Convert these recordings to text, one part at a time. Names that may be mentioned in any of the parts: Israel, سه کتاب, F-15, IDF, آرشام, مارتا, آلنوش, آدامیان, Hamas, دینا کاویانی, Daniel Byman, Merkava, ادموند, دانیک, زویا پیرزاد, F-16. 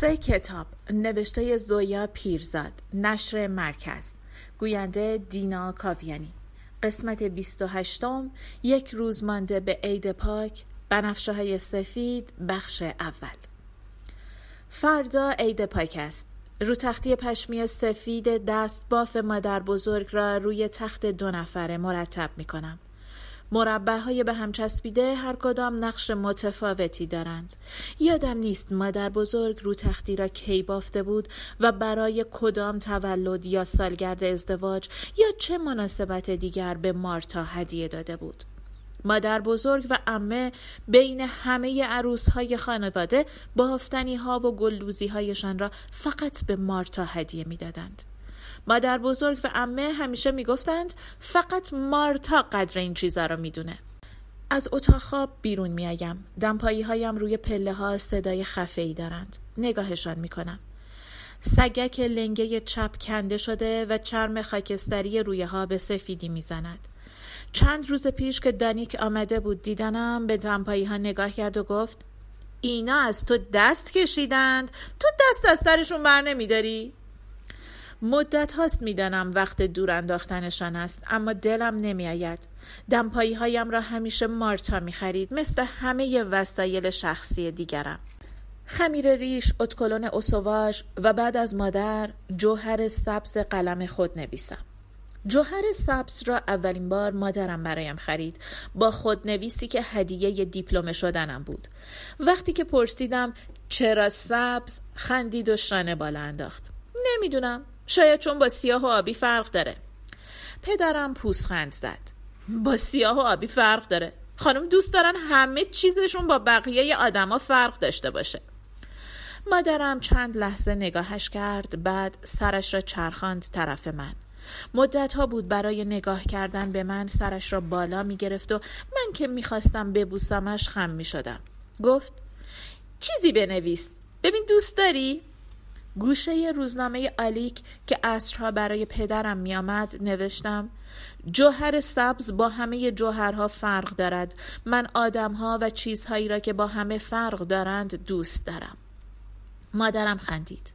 سه کتاب، نوشته زویا پیرزاد، نشر مرکز، گوینده دینا کاویانی. قسمت 28، یک روز مانده به عید پاک، بنفشه‌های سفید، بخش اول. فردا عید پاک است. رو تختی پشمی سفید دست باف مادر بزرگ را روی تخت 2 نفره مرتب می کنم. مربع‌های به هم چسبیده هر کدام نقش متفاوتی دارند. یادم نیست مادر بزرگ رو تختی را کی بافته بود و برای کدام تولد یا سالگرد ازدواج یا چه مناسبت دیگر به مارتا هدیه داده بود. مادر بزرگ و عمه بین همه عروس‌های خانواده بافتنی‌ها و گلدوزی‌هایشان را فقط به مارتا هدیه می‌دادند. مادر بزرگ و عمه همیشه میگفتند فقط مارتا قدر این چیزا رو میدونه. از اتاق خواب بیرون میایم. دمپایی هایم روی پله ها صدای خفه ای دارند. نگاهشان میکنم. سگک لنگه چپ کنده شده و چرم خاکستری روی ها به سفیدی میزند. چند روز پیش که دانیک آمده بود دیدنم، به دمپایی ها نگاه کرد و گفت اینا از تو دست کشیدند، تو دست از سرشون بر نمیداری؟ مدت هاست میدانم وقت دور انداختنشان است، اما دلم نمی آید. دمپایی هایم را همیشه مارتا می خرید، مثل همه وسایل شخصی دیگرم. خمیر ریش، اتکلون اسواج و بعد از مادر جوهر سبز قلم خود نویسم. جوهر سبز را اولین بار مادرم برایم خرید، با خودنویسی که هدیه دیپلم شدنم بود. وقتی که پرسیدم چرا سبز، خندید و شانه بالا انداخت. نمیدونم، شاید چون با سیاه و آبی فرق داره. پدرم پوزخند زد. با سیاه و آبی فرق داره؟ خانم دوست دارن همه چیزشون با بقیه آدما فرق داشته باشه. مادرم چند لحظه نگاهش کرد، بعد سرش را چرخاند طرف من. مدت ها بود برای نگاه کردن به من سرش را بالا می گرفت و من که می خواستم ببوسمش خم می شدم. گفت چیزی بنویس، ببین دوست داری؟ گوشه روزنامه آلیک که عصرها برای پدرم می آمد نوشتم جوهر سبز با همه جوهرها فرق دارد. من آدمها و چیزهایی را که با همه فرق دارند دوست دارم. مادرم خندید.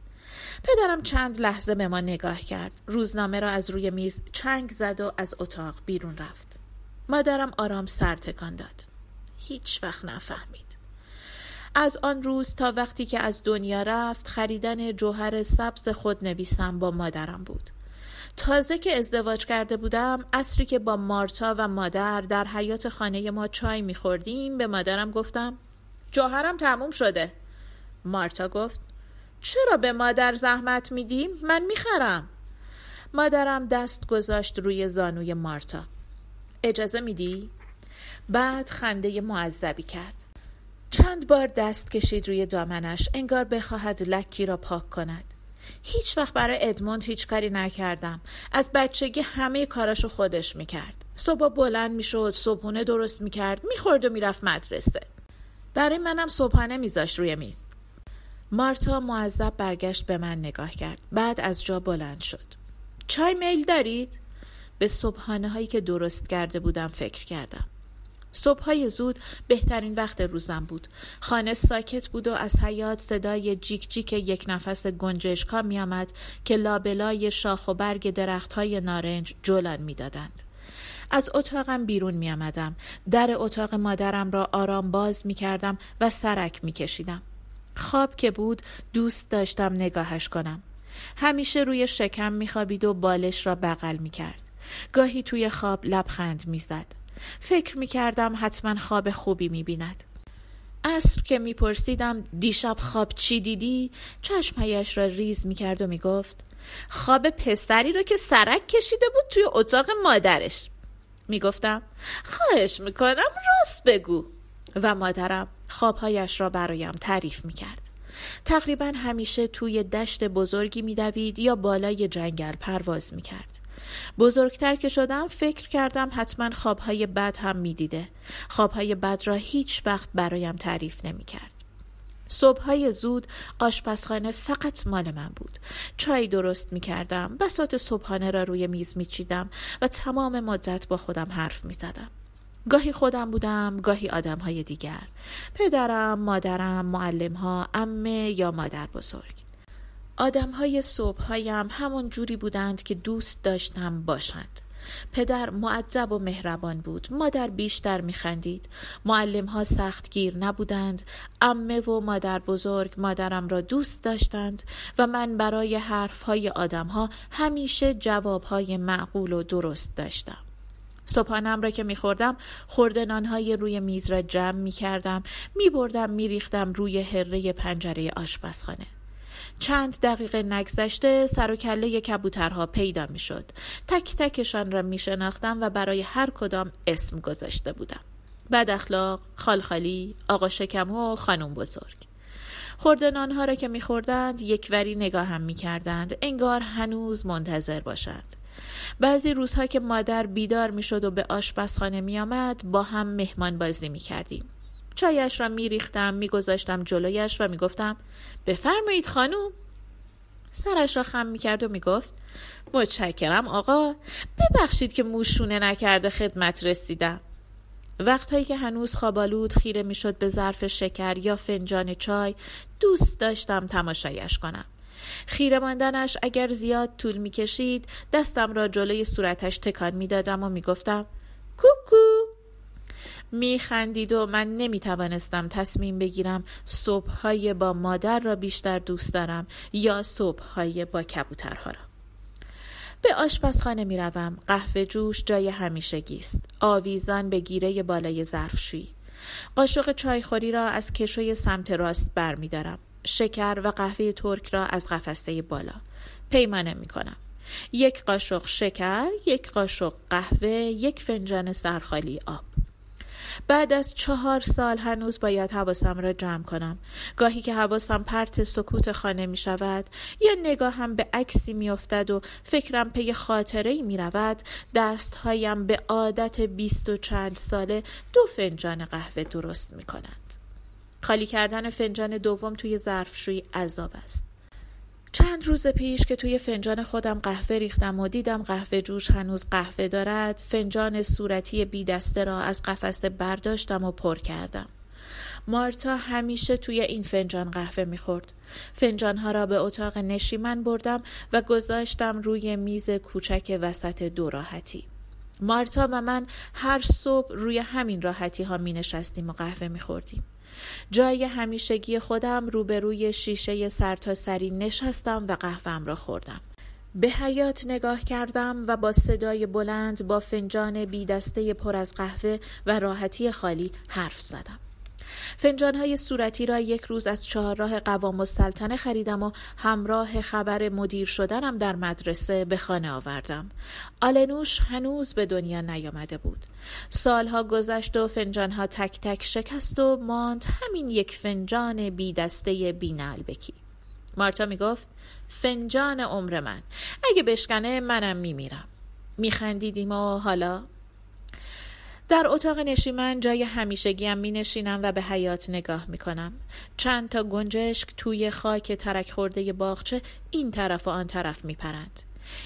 پدرم چند لحظه به ما نگاه کرد. روزنامه را از روی میز چنگ زد و از اتاق بیرون رفت. مادرم آرام سر تکان داد. هیچ وقت نفهمید. از آن روز تا وقتی که از دنیا رفت خریدن جوهر سبز خودنویسم با مادرم بود. تازه که ازدواج کرده بودم، عصری که با مارتا و مادر در حیاط خانه ما چای می‌خوردیم، به مادرم گفتم جوهرم تموم شده. مارتا گفت چرا به مادر زحمت میدیم؟ من میخرم. مادرم دست گذاشت روی زانوی مارتا. اجازه میدی؟ بعد خنده معذبی کرد. چند بار دست کشید روی دامنش، انگار بخواهد لکی را پاک کند. هیچ وقت برای ادموند هیچ کاری نکردم. از بچگی همه کاراشو خودش میکرد. صبح بلند میشد، صبحونه درست میکرد، میخورد و میرفت مدرسه. برای منم صبحانه میذاشت روی میز. مارتا معذب برگشت به من نگاه کرد. بعد از جا بلند شد. چای میل دارید؟ به صبحانه هایی که درست کرده بودم فکر کردم. صبح‌های زود بهترین وقت روزم بود. خانه ساکت بود و از حیاط صدای جیک جیک یک نفس گنجشکا می‌آمد که لابلای شاخ و برگ درخت‌های نارنج جولان می‌دادند. از اتاقم بیرون می‌آمدم. در اتاق مادرم را آرام باز می‌کردم و سرک می‌کشیدم. خواب که بود دوست داشتم نگاهش کنم. همیشه روی شکم می‌خوابید و بالش را بغل می‌کرد. گاهی توی خواب لبخند می‌زد. فکر میکردم حتما خواب خوبی میبیند. عصر که میپرسیدم دیشب خواب چی دیدی، چشمهایش را ریز میکرد و میگفت خواب پسری را که سرک کشیده بود توی اتاق مادرش. میگفتم خواهش میکنم راست بگو. و مادرم خوابهایش را برایم تعریف میکرد. تقریبا همیشه توی دشت بزرگی میدوید یا بالای جنگل پرواز میکرد. بزرگتر که شدم فکر کردم حتما خوابهای بد هم می دیده. خوابهای بد را هیچ وقت برایم تعریف نمی کرد. صبحهای زود آشپزخانه فقط مال من بود. چای درست می کردم، بساط صبحانه را روی میز می چیدم و تمام مدت با خودم حرف می زدم. گاهی خودم بودم، گاهی آدم‌های دیگر. پدرم، مادرم، معلم‌ها، عمه یا مادر بزرگ. آدم‌های صبح‌هایم همون جوری بودند که دوست داشتم باشند. پدر مؤدب و مهربان بود، مادر بیشتر می‌خندید. معلم‌ها سختگیر نبودند. عمه و مادر بزرگ مادرم را دوست داشتند و من برای حرف‌های آدم‌ها همیشه جواب‌های معقول و درست داشتم. صبحانم را که می‌خوردم، خورده نان‌های روی میز را جمع می‌کردم، می‌بردم می‌ریختم روی هره پنجره آشپزخانه. چند دقیقه نگذشته سر و کله کبوترها پیدا میشد. تک تکشان را میشناختم و برای هر کدام اسم گذاشته بودم: بد اخلاق، خالخالی، آقا شکمو و خانم بزرگ. خوردنانها را که میخوردند یکوری نگاه هم میکردند، انگار هنوز منتظر باشند. بعضی روزها که مادر بیدار میشد و به آشپزخانه میآمد، با هم مهمان بازی میکردیم. چایش را میریختم، میگذاشتم جلویش و میگفتم: بفرمایید خانوم. سرش را خم میکرد و میگفت: متشکرم آقا، ببخشید که موشونه نکرده خدمت رسیدم. وقتهایی که هنوز خوابالود خیره میشد به ظرف شکر یا فنجان چای، دوست داشتم تماشایش کنم. خیره ماندنش اگر زیاد طول میکشید، دستم را جلوی صورتش تکان میدادم و میگفتم: کوکو. میخندید و من نمیتوانستم تصمیم بگیرم صبح‌های با مادر را بیشتر دوست دارم یا صبح‌های با کبوترها را. به آشپزخانه میروم. قهوه جوش جای همیشگی است، آویزان به گیره بالای ظرفشویی. قاشق چایخوری را از کشوی سمت راست برمیدارم. شکر و قهوه ترک را از قفسه بالا پیمانه میکنم: یک قاشق شکر، یک قاشق قهوه، یک فنجان سرخالی آب. بعد از 4 سال هنوز باید حواسم را جمع کنم. گاهی که حواسم پرت سکوت خانه می شود یا نگاهم به عکسی می افتد و فکرم پی خاطره‌ای می رود، دستهایم به عادت 20 و چند ساله 2 فنجان قهوه درست می کنند. خالی کردن فنجان دوم توی ظرفشویی عذاب است. چند روز پیش که توی فنجان خودم قهوه ریختم و دیدم قهوه جوش هنوز قهوه دارد، فنجان صورتی بی دسته را از قفسه برداشتم و پر کردم. مارتا همیشه توی این فنجان قهوه میخورد. فنجانها را به اتاق نشیمن بردم و گذاشتم روی میز کوچک وسط دو راحتی. مارتا و من هر صبح روی همین راحتی ها می نشستیم و قهوه می خوردیم. جای همیشگی خودم روبروی شیشه سرتاسری نشستم و قهوه‌ام را خوردم. به حیاط نگاه کردم و با صدای بلند با فنجان بی دسته پر از قهوه و راحتی خالی حرف زدم. فنجان‌های صورتی را یک روز از چهارراه قوام السلطنه خریدم و همراه خبر مدیر شدنم در مدرسه به خانه آوردم. آلنوش هنوز به دنیا نیامده بود. سالها گذشت و فنجان‌ها تک تک شکست و ماند همین یک فنجان بی دسته بی نعلبکی. مارتا می گفت: فنجان عمر من، اگه بشکنه منم میمیرم. میخندیدیم و حالا در اتاق نشیمن جای همیشگیم می نشینم و به حیاط نگاه می کنم. چند تا گنجشک توی خاک ترک خورده باغچه این طرف و آن طرف می پرند.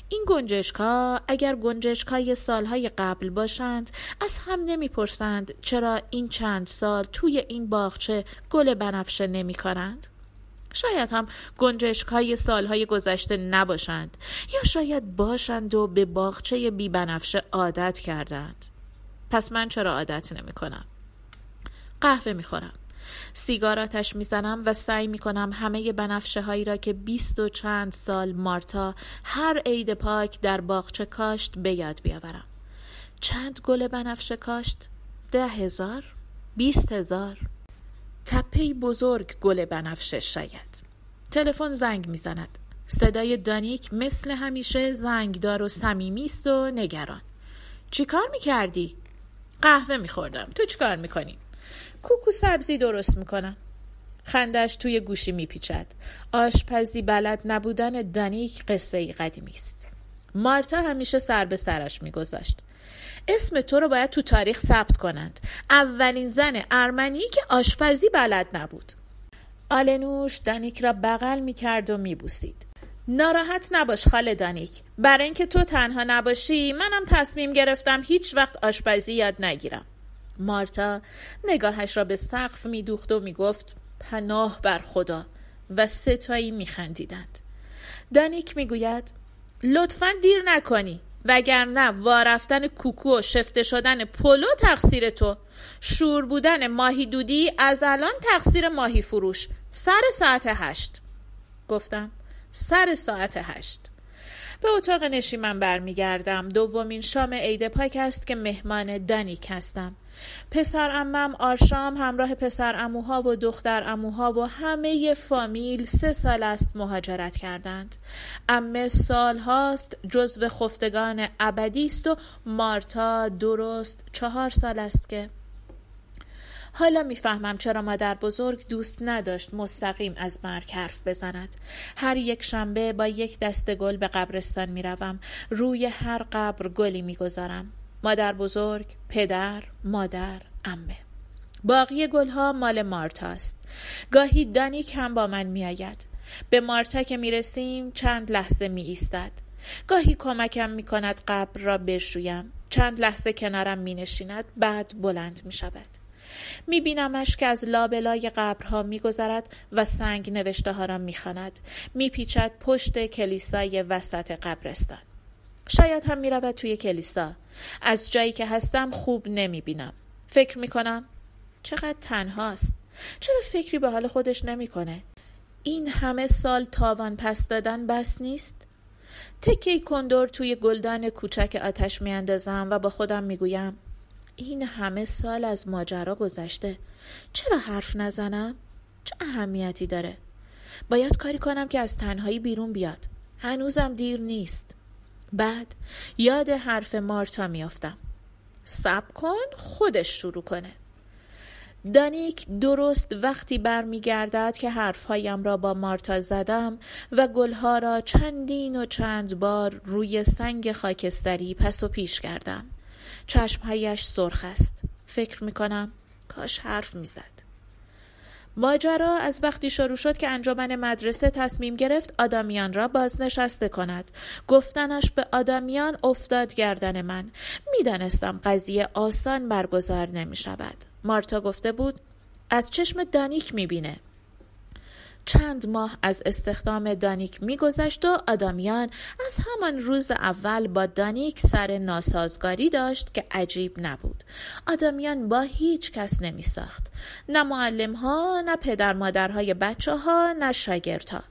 این گنجشک ها اگر گنجشک های سالهای قبل باشند، از هم نمی پرسند چرا این چند سال توی این باغچه گل بنفشه نمی کنند؟ شاید هم گنجشک های سالهای گذشته نباشند، یا شاید باشند و به باغچه بی بنفشه عادت کردند. پس من چرا عادت نمی کنم؟ قهوه می خورم، سیگار آتش می زنم و سعی می کنم همه بنفشه هایی را که 20 و چند سال مارتا هر عید پاک در باغچه کاشت به یاد بیاورم. چند گل بنفشه کاشت؟ 10,000؟ 20,000؟ تپه‌ای بزرگ گل بنفشه شاید. تلفن زنگ می زند. صدای دانیک مثل همیشه زنگدار و صمیمی است و نگران. چی کار می کردی؟ قهوه می‌خوردم. تو چیکار می‌کنی؟ کوکو سبزی درست می‌کنم. خندش توی گوشی می‌پیچد. آشپزی بلد نبودن دانیک قصه‌ای قدیمی است. مارتا همیشه سر به سرش می‌گذاشت. اسم تو رو باید تو تاریخ ثبت کنند. اولین زن ارمنی که آشپزی بلد نبود. آلنوش دانیک را بغل می‌کرد و می‌بوسید. ناراحت نباش خاله دانیک، برای اینکه تو تنها نباشی منم تصمیم گرفتم هیچ وقت آشپزی یاد نگیرم. مارتا نگاهش را به سقف می‌دوخت و می‌گفت پناه بر خدا و ستایی می‌خندیدند. دانیک می‌گوید لطفاً دیر نکنی وگرنه وارفتن کوکو و شفته شدن پلو تقصیر تو، شور بودن ماهی دودی از الان تقصیر ماهی فروش. سر ساعت 8 گفتم، سر ساعت 8. به اتاق نشیمن برمیگردم. دومین شام عید پاک است که مهمان دانیک هستم. پسر عمم آرشام همراه پسر عموها و دختر عموها و همه فامیل 3 سال است مهاجرت کردند. عمه سال هاست جزو خفتگان ابدی است و مارتا درست 4 سال است که حالا میفهمم چرا مادر بزرگ دوست نداشت مستقیم از مرگ حرف بزند. هر یک شنبه با یک دسته گل به قبرستان میروم. روی هر قبر گلی میگذارم. مادر بزرگ، پدر، مادر، عمه. باقی گلها مال مارتا است. گاهی دانیک هم با من می آید. به مارتا که می رسیم چند لحظه می ایستد. گاهی کمکم می کند قبر را بشویم. چند لحظه کنارم می نشیند. بعد بلند می شود. می بینمش که از لابلای قبرها می گذرد و سنگ نوشته ها را می خواند. می پیچد پشت کلیسای وسط قبرستان. شاید هم می رود توی کلیسا. از جایی که هستم خوب نمی بینم. فکر می کنم چقدر تنهاست. چرا فکری به حال خودش نمی کنه؟ این همه سال تاوان پس دادن بس نیست؟ تکی کندور توی گلدان کوچک آتش می اندازم و با خودم می گویم این همه سال از ماجرا گذشته. چرا حرف نزنم؟ چه اهمیتی داره؟ باید کاری کنم که از تنهایی بیرون بیاد. هنوزم دیر نیست. بعد یاد حرف مارتا میافتم. صبر کن خودش شروع کنه. دانیک درست وقتی برمیگردد که حرفهایم را با مارتا زدم و گلها را چندین و چند بار روی سنگ خاکستری پس و پیش کردم. چشمهایش سرخ است. فکر میکنم کاش حرف میزد. ماجرا از وقتی شروع شد که انجمن مدرسه تصمیم گرفت آدامیان را بازنشسته کند. گفتنش به آدامیان افتاد گردن من. میدانستم قضیه آسان برگزار نمی شود. مارتا گفته بود از چشم دانیک میبینه. چند ماه از استخدام دانیک میگذشت و آدامیان از همان روز اول با دانیک سر ناسازگاری داشت که عجیب نبود. آدامیان با هیچ کس نمی ساخت. نه معلم ها، نه پدر مادرهای بچه ها، نه شاگردها.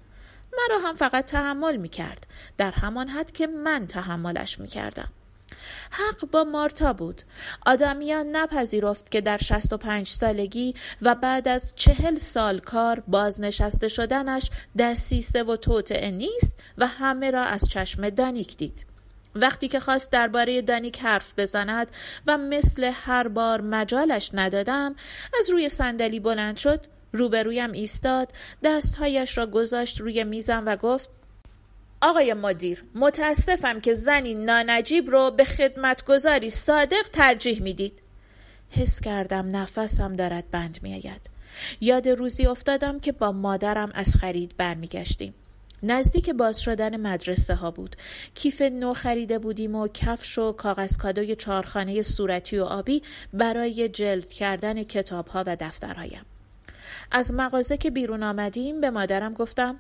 مرا هم فقط تحمل می کرد. در همان حد که من تحملش می کردم. حق با مارتا بود. آدامیان نپذیرفت که در 65 سالگی و بعد از 40 سال کار بازنشسته شدنش دسیسه و توطئه نیست و همه را از چشم دانیک دید. وقتی که خواست درباره دانیک حرف بزند و مثل هر بار مجالش ندادم، از روی صندلی بلند شد، روبرویم ایستاد، دستهایش را گذاشت روی میزم و گفت آقای مدیر، متاسفم که زنی نانجیب رو به خدمتگزاری صادق ترجیح میدید. حس کردم نفسم دارد بند می آید. یاد روزی افتادم که با مادرم از خرید برمیگشتیم. نزدیک باز شدن مدرسه ها بود. کیف نو خریده بودیم و کفش و کاغذ کادوی 4 خانه صورتی و آبی برای جلد کردن کتاب ها و دفترهایم. از مغازه که بیرون آمدیم به مادرم گفتم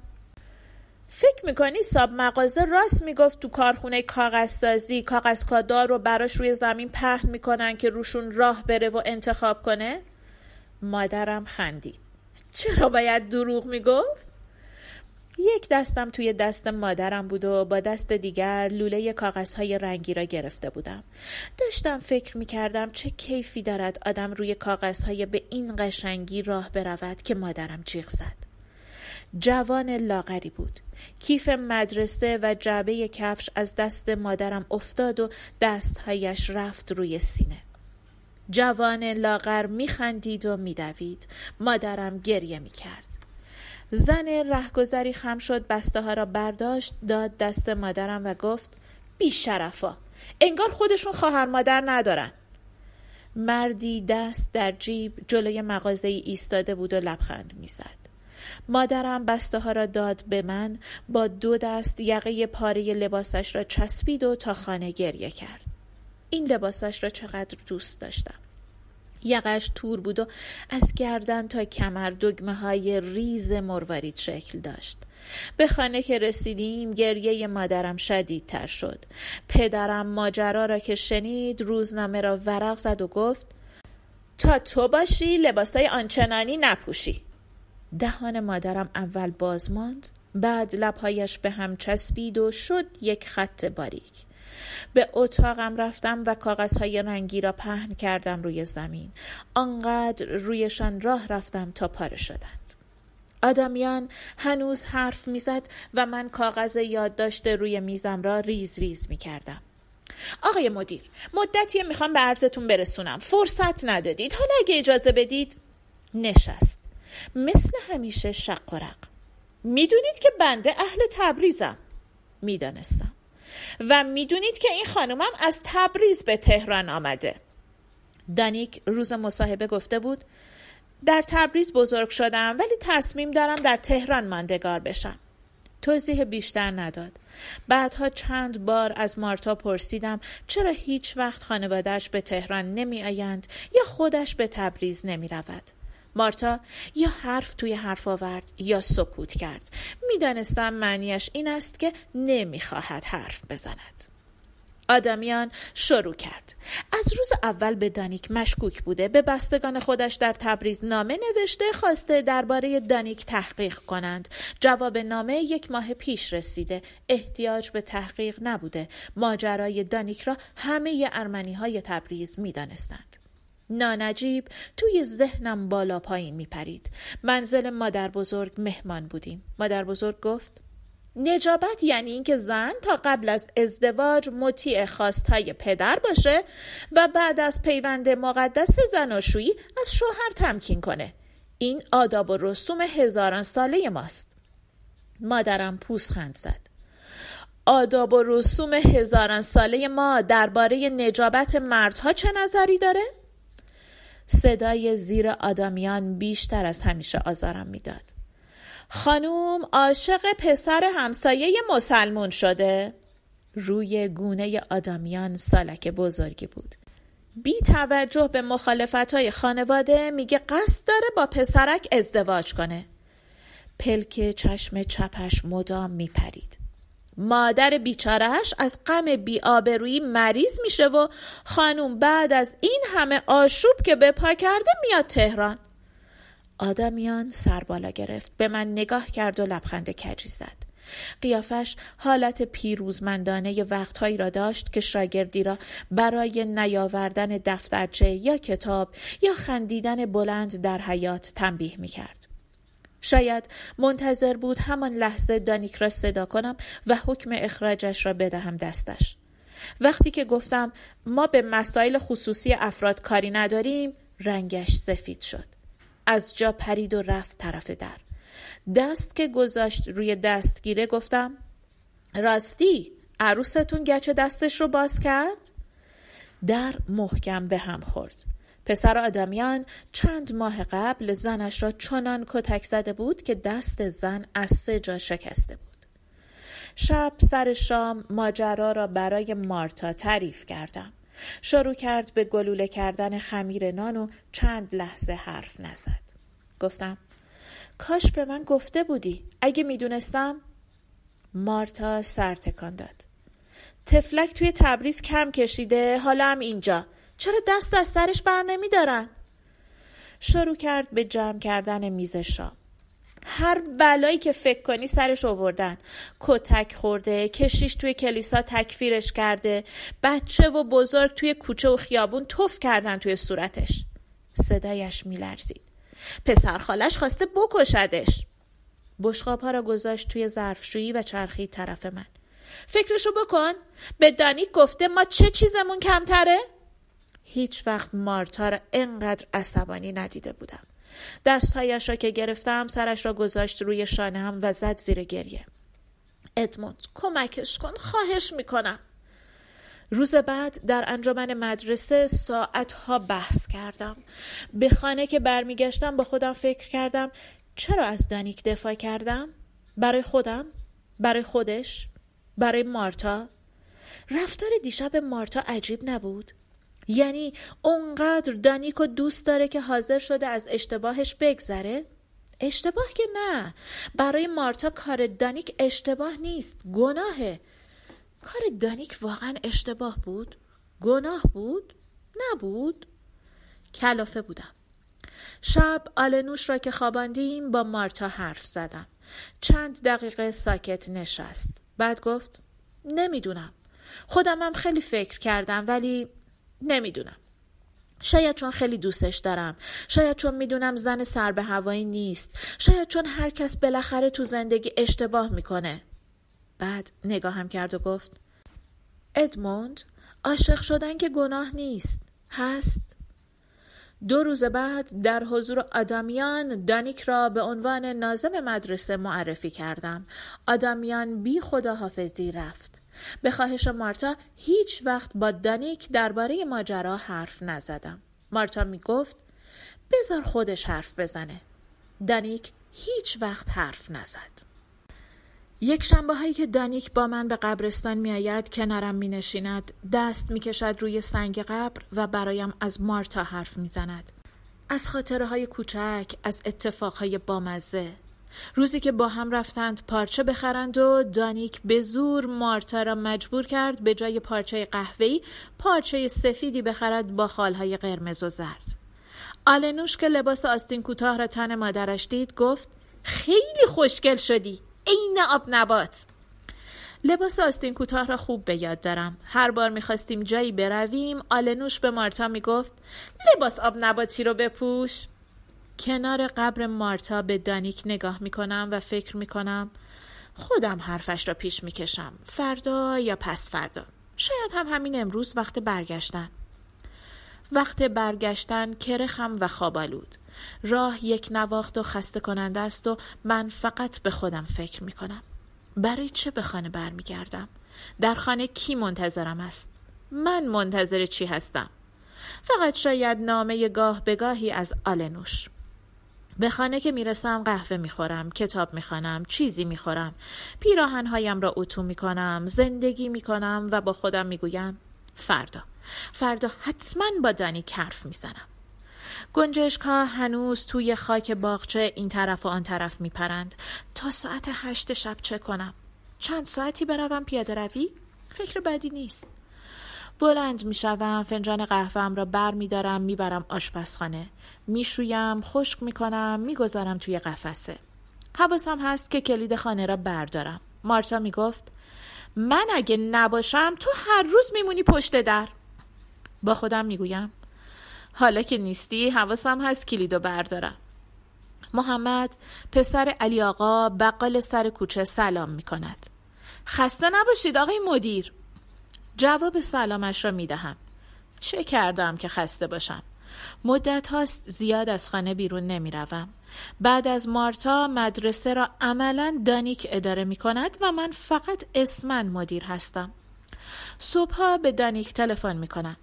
فکر میکنی صاحب مغازه راست میگفت تو کارخونه کاغذسازی کاغذ کادو رو براش روی زمین پهن میکنن که روشون راه بره و انتخاب کنه؟ مادرم خندید. چرا باید دروغ میگفت؟ یک دستم توی دست مادرم بود و با دست دیگر لوله کاغذهای رنگی را گرفته بودم. داشتم فکر میکردم چه کیفی دارد آدم روی کاغذهای به این قشنگی راه برود که مادرم جیغ زد. جوان لاغری بود. کیف مدرسه و جعبه کفش از دست مادرم افتاد و دستهایش رفت روی سینه. جوان لاغر میخندید و میدوید. مادرم گریه میکرد. زن رهگذری خم شد، بسته ها را برداشت، داد دست مادرم و گفت بی شرفا، انگار خودشون خواهر مادر ندارن. مردی دست در جیب جلوی مغازه ایستاده بود و لبخند میزد. مادرم بسته ها را داد به من، با 2 دست یقه پاره لباسش را چسبید و تا خانه گریه کرد. این لباسش را چقدر دوست داشتم. یقش تور بود و از گردن تا کمر دگمه های ریز مروارید شکل داشت. به خانه که رسیدیم گریه مادرم شدیدتر شد. پدرم ماجرا را که شنید روزنامه را ورق زد و گفت تا تو باشی لباسای آنچنانی نپوشی. دهان مادرم اول باز ماند، بعد لبهایش به هم چسبید و شد یک خط باریک. به اتاقم رفتم و کاغذهای رنگی را پهن کردم روی زمین. آنقدر رویشان راه رفتم تا پاره شدند. آدامیان هنوز حرف میزد و من کاغذ یادداشت روی میزم را ریز ریز میکردم. آقای مدیر، مدتیه میخوام به عرضتون برسونم، فرصت ندادید، حالا اگه اجازه بدید. نشست، مثل همیشه شق و رق. میدونید که بنده اهل تبریزم. میدانستم. و میدونید که این خانومم از تبریز به تهران آمده. دانیک روز مصاحبه گفته بود در تبریز بزرگ شدم ولی تصمیم دارم در تهران ماندگار بشم. توضیح بیشتر نداد. بعدها چند بار از مارتا پرسیدم چرا هیچ وقت خانواده‌اش به تهران نمی آیند یا خودش به تبریز نمی رود. مارتا یا حرف توی حرف آورد یا سکوت کرد. میدانستم معنیش این است که نمیخواهد حرف بزند. آدامیان شروع کرد. از روز اول به دانیک مشکوک بوده، به بستگان خودش در تبریز نامه نوشته، خواسته درباره دانیک تحقیق کنند. جواب نامه 1 ماه پیش رسیده، احتیاج به تحقیق نبوده. ماجرای دانیک را همه ارمنی‌های تبریز میدانستند. نانجیب توی ذهنم بالا پایین می پرید. منزل مادر بزرگ مهمان بودیم. مادر بزرگ گفت نجابت یعنی این که زن تا قبل از ازدواج مطیع خواستهای پدر باشه و بعد از پیوند مقدس زناشویی از شوهر تمکین کنه. این آداب و رسوم هزاران ساله ماست. مادرم پوزخند زد. آداب و رسوم هزاران ساله ما درباره نجابت مردها چه نظری داره؟ صدای زیر آدامیان بیشتر از همیشه آزارم میداد. خانوم عاشق پسر همسایه مسلمون شده. روی گونه آدامیان سالک بزرگی بود. بی توجه به مخالفت‌های خانواده میگه قصد داره با پسرک ازدواج کنه. پلک چشم چپش مدام میپرید. مادر بیچارهش از غم بی‌آبرویی مریض میشه و خانوم بعد از این همه آشوب که به پا کرده میاد تهران. آدامیان سر بالا گرفت، به من نگاه کرد و لبخند کجی زد. قیافش حالت پیروزمندانه وقتهایی را داشت که شاگردی را برای نیاوردن دفترچه یا کتاب یا خندیدن بلند در حیاط تنبیه میکرد. شاید منتظر بود همان لحظه دانیک را صدا کنم و حکم اخراجش را بدهم دستش. وقتی که گفتم ما به مسائل خصوصی افراد کاری نداریم، رنگش سفید شد. از جا پرید و رفت طرف در. دست که گذاشت روی دستگیره گفتم راستی عروستون گچ دستش رو باز کرد؟ در محکم به هم خورد. پسر آدامیان چند ماه قبل زنش را چنان کتک زده بود که دست زن از 3 جا شکسته بود. شب سر شام ماجرا را برای مارتا تعریف کردم. شروع کرد به گلوله کردن خمیر نان و چند لحظه حرف نزد. گفتم کاش به من گفته بودی، اگه میدونستم. مارتا سر تکان داد. طفلک توی تبریز کم کشیده، حالا هم اینجا. چرا دست از سرش بر نمی دارن؟ شروع کرد به جمع کردن میز شام. هر بلایی که فکر کنی سرش آوردن. کتک خورده، کشیش توی کلیسا تکفیرش کرده، بچه و بزرگ توی کوچه و خیابون تف کردن توی صورتش. صدایش می لرزید. پسر خالش خواسته بکشدش. بشقاب ها را گذاشت توی ظرفشویی و چرخید طرف من. فکرشو بکن، به دانیک گفته ما چه چیزمون کمتره؟ هیچ وقت مارتا را اینقدر عصبانی ندیده بودم. دستهایش را که گرفتم سرش را گذاشت روی شانه هم و زد زیر گریه. ادموند کمکش کن، خواهش میکنم. روز بعد در انجمن مدرسه ساعتها بحث کردم. به خانه که برمیگشتم با خودم فکر کردم چرا از دانیک دفاع کردم؟ برای خودم؟ برای خودش؟ برای مارتا؟ رفتار دیشب مارتا عجیب نبود؟ یعنی اونقدر دانیکو دوست داره که حاضر شده از اشتباهش بگذره؟ اشتباه که نه. برای مارتا کار دانیک اشتباه نیست، گناهه. کار دانیک واقعا اشتباه بود؟ گناه بود؟ نبود؟ کلافه بودم. شب آلنوش را که خواباندیم با مارتا حرف زدم. چند دقیقه ساکت نشست. بعد گفت نمیدونم. خودمم خیلی فکر کردم ولی نمیدونم. شاید چون خیلی دوستش دارم، شاید چون میدونم زن سر به هوایی نیست، شاید چون هر کس بالاخره تو زندگی اشتباه میکنه. بعد نگاهم کرد و گفت ادموند، عاشق شدن که گناه نیست. هست؟ 2 روز بعد در حضور آدامیان دانیک را به عنوان ناظم مدرسه معرفی کردم. آدامیان بی خداحافظی رفت. به خواهش مارتا هیچ وقت با دانیک درباره ماجرا حرف نزدم. مارتا می گفت بذار خودش حرف بزنه. دانیک هیچ وقت حرف نزد. یک شنبه هایی که دانیک با من به قبرستان می آید، کنارم می نشیند، دست می کشد روی سنگ قبر و برایم از مارتا حرف می زند. از خاطره های کوچک، از اتفاق های بامزه. روزی که با هم رفتند پارچه بخرند و دانیک به زور مارتا را مجبور کرد به جای پارچه قهوه‌ای پارچه سفیدی بخرد با خالهای قرمز و زرد. آلنوش که لباس آستین کوتاه را تن مادرش دید گفت خیلی خوشگل شدی، این آب نبات. لباس آستین کوتاه را خوب به یاد دارم. هر بار می‌خواستیم جایی برویم، آلنوش به مارتا میگفت لباس آب نباتی رو بپوش. کنار قبر مارتا به دانیک نگاه میکنم و فکر میکنم خودم حرفش را پیش میکشم. فردا یا پس فردا. شاید هم همین امروز وقت برگشتن. کرخم و خوابالود. راه یک نواخت و خسته کننده است و من فقط به خودم فکر میکنم. برای چه به خانه برمیگردم؟ در خانه کی منتظرم است؟ من منتظر چی هستم؟ فقط شاید نامه گاه به گاهی از آلنوش. به خانه که میرسم قهوه میخورم، کتاب میخوانم، چیزی میخورم، پیراهنهایم را اتو میکنم، زندگی میکنم و با خودم میگویم فردا حتما با دانیک حرف میزنم. گنجشک‌ها هنوز توی خاک باغچه این طرف و آن طرف میپرند. تا ساعت 8 شب چه کنم؟ چند ساعتی بروم پیاده روی؟ فکر بدی نیست. بلند میشوم، فنجان قهوه‌ام را برمیدارم، میبرم آشپزخانه، میشویم، خشک میکنم، میگذارم توی قفسه. حواسم هست که کلید خانه را بردارم. مارتا میگفت من اگه نباشم تو هر روز میمونی پشت در. با خودم میگویم حالا که نیستی حواسم هست کلیدو بردارم. محمد پسر علی آقا بقال سر کوچه سلام می کند. خسته نباشید آقای مدیر. جواب سلامش را می دهم. چه کردم که خسته باشم؟ مدت هاست زیاد از خانه بیرون نمی روم. بعد از مارتا مدرسه را عملاً دانیک اداره می کند و من فقط اسمن مدیر هستم. صبحا به دانیک تلفن می کنم.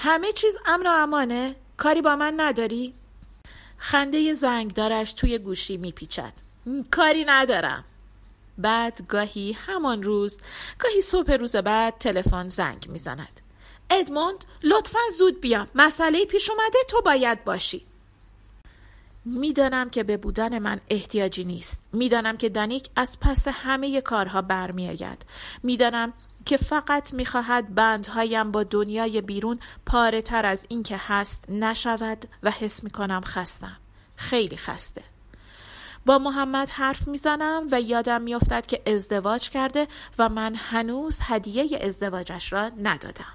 همه چیز امن و امانه؟ کاری با من نداری؟ خنده زنگدارش توی گوشی میپیچد. کاری ندارم. بعد گاهی همان روز، گاهی صبح روز بعد تلفن زنگ میزند. ادموند لطفاً زود بیا، مسئله پیش اومده، تو باید باشی. میدانم که به بودن من احتیاجی نیست. میدانم که دانیک از پس همه کارها برمیآید. میدانم که فقط میخواهد بندهایم با دنیای بیرون پاره تر از این که هست نشود و حس میکنم خستم. خیلی خسته. با محمد حرف میزنم و یادم میافتد که ازدواج کرده و من هنوز هدیه ازدواجش را ندادم.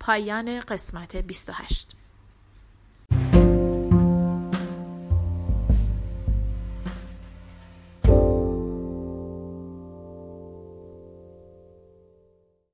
پایان قسمت 28.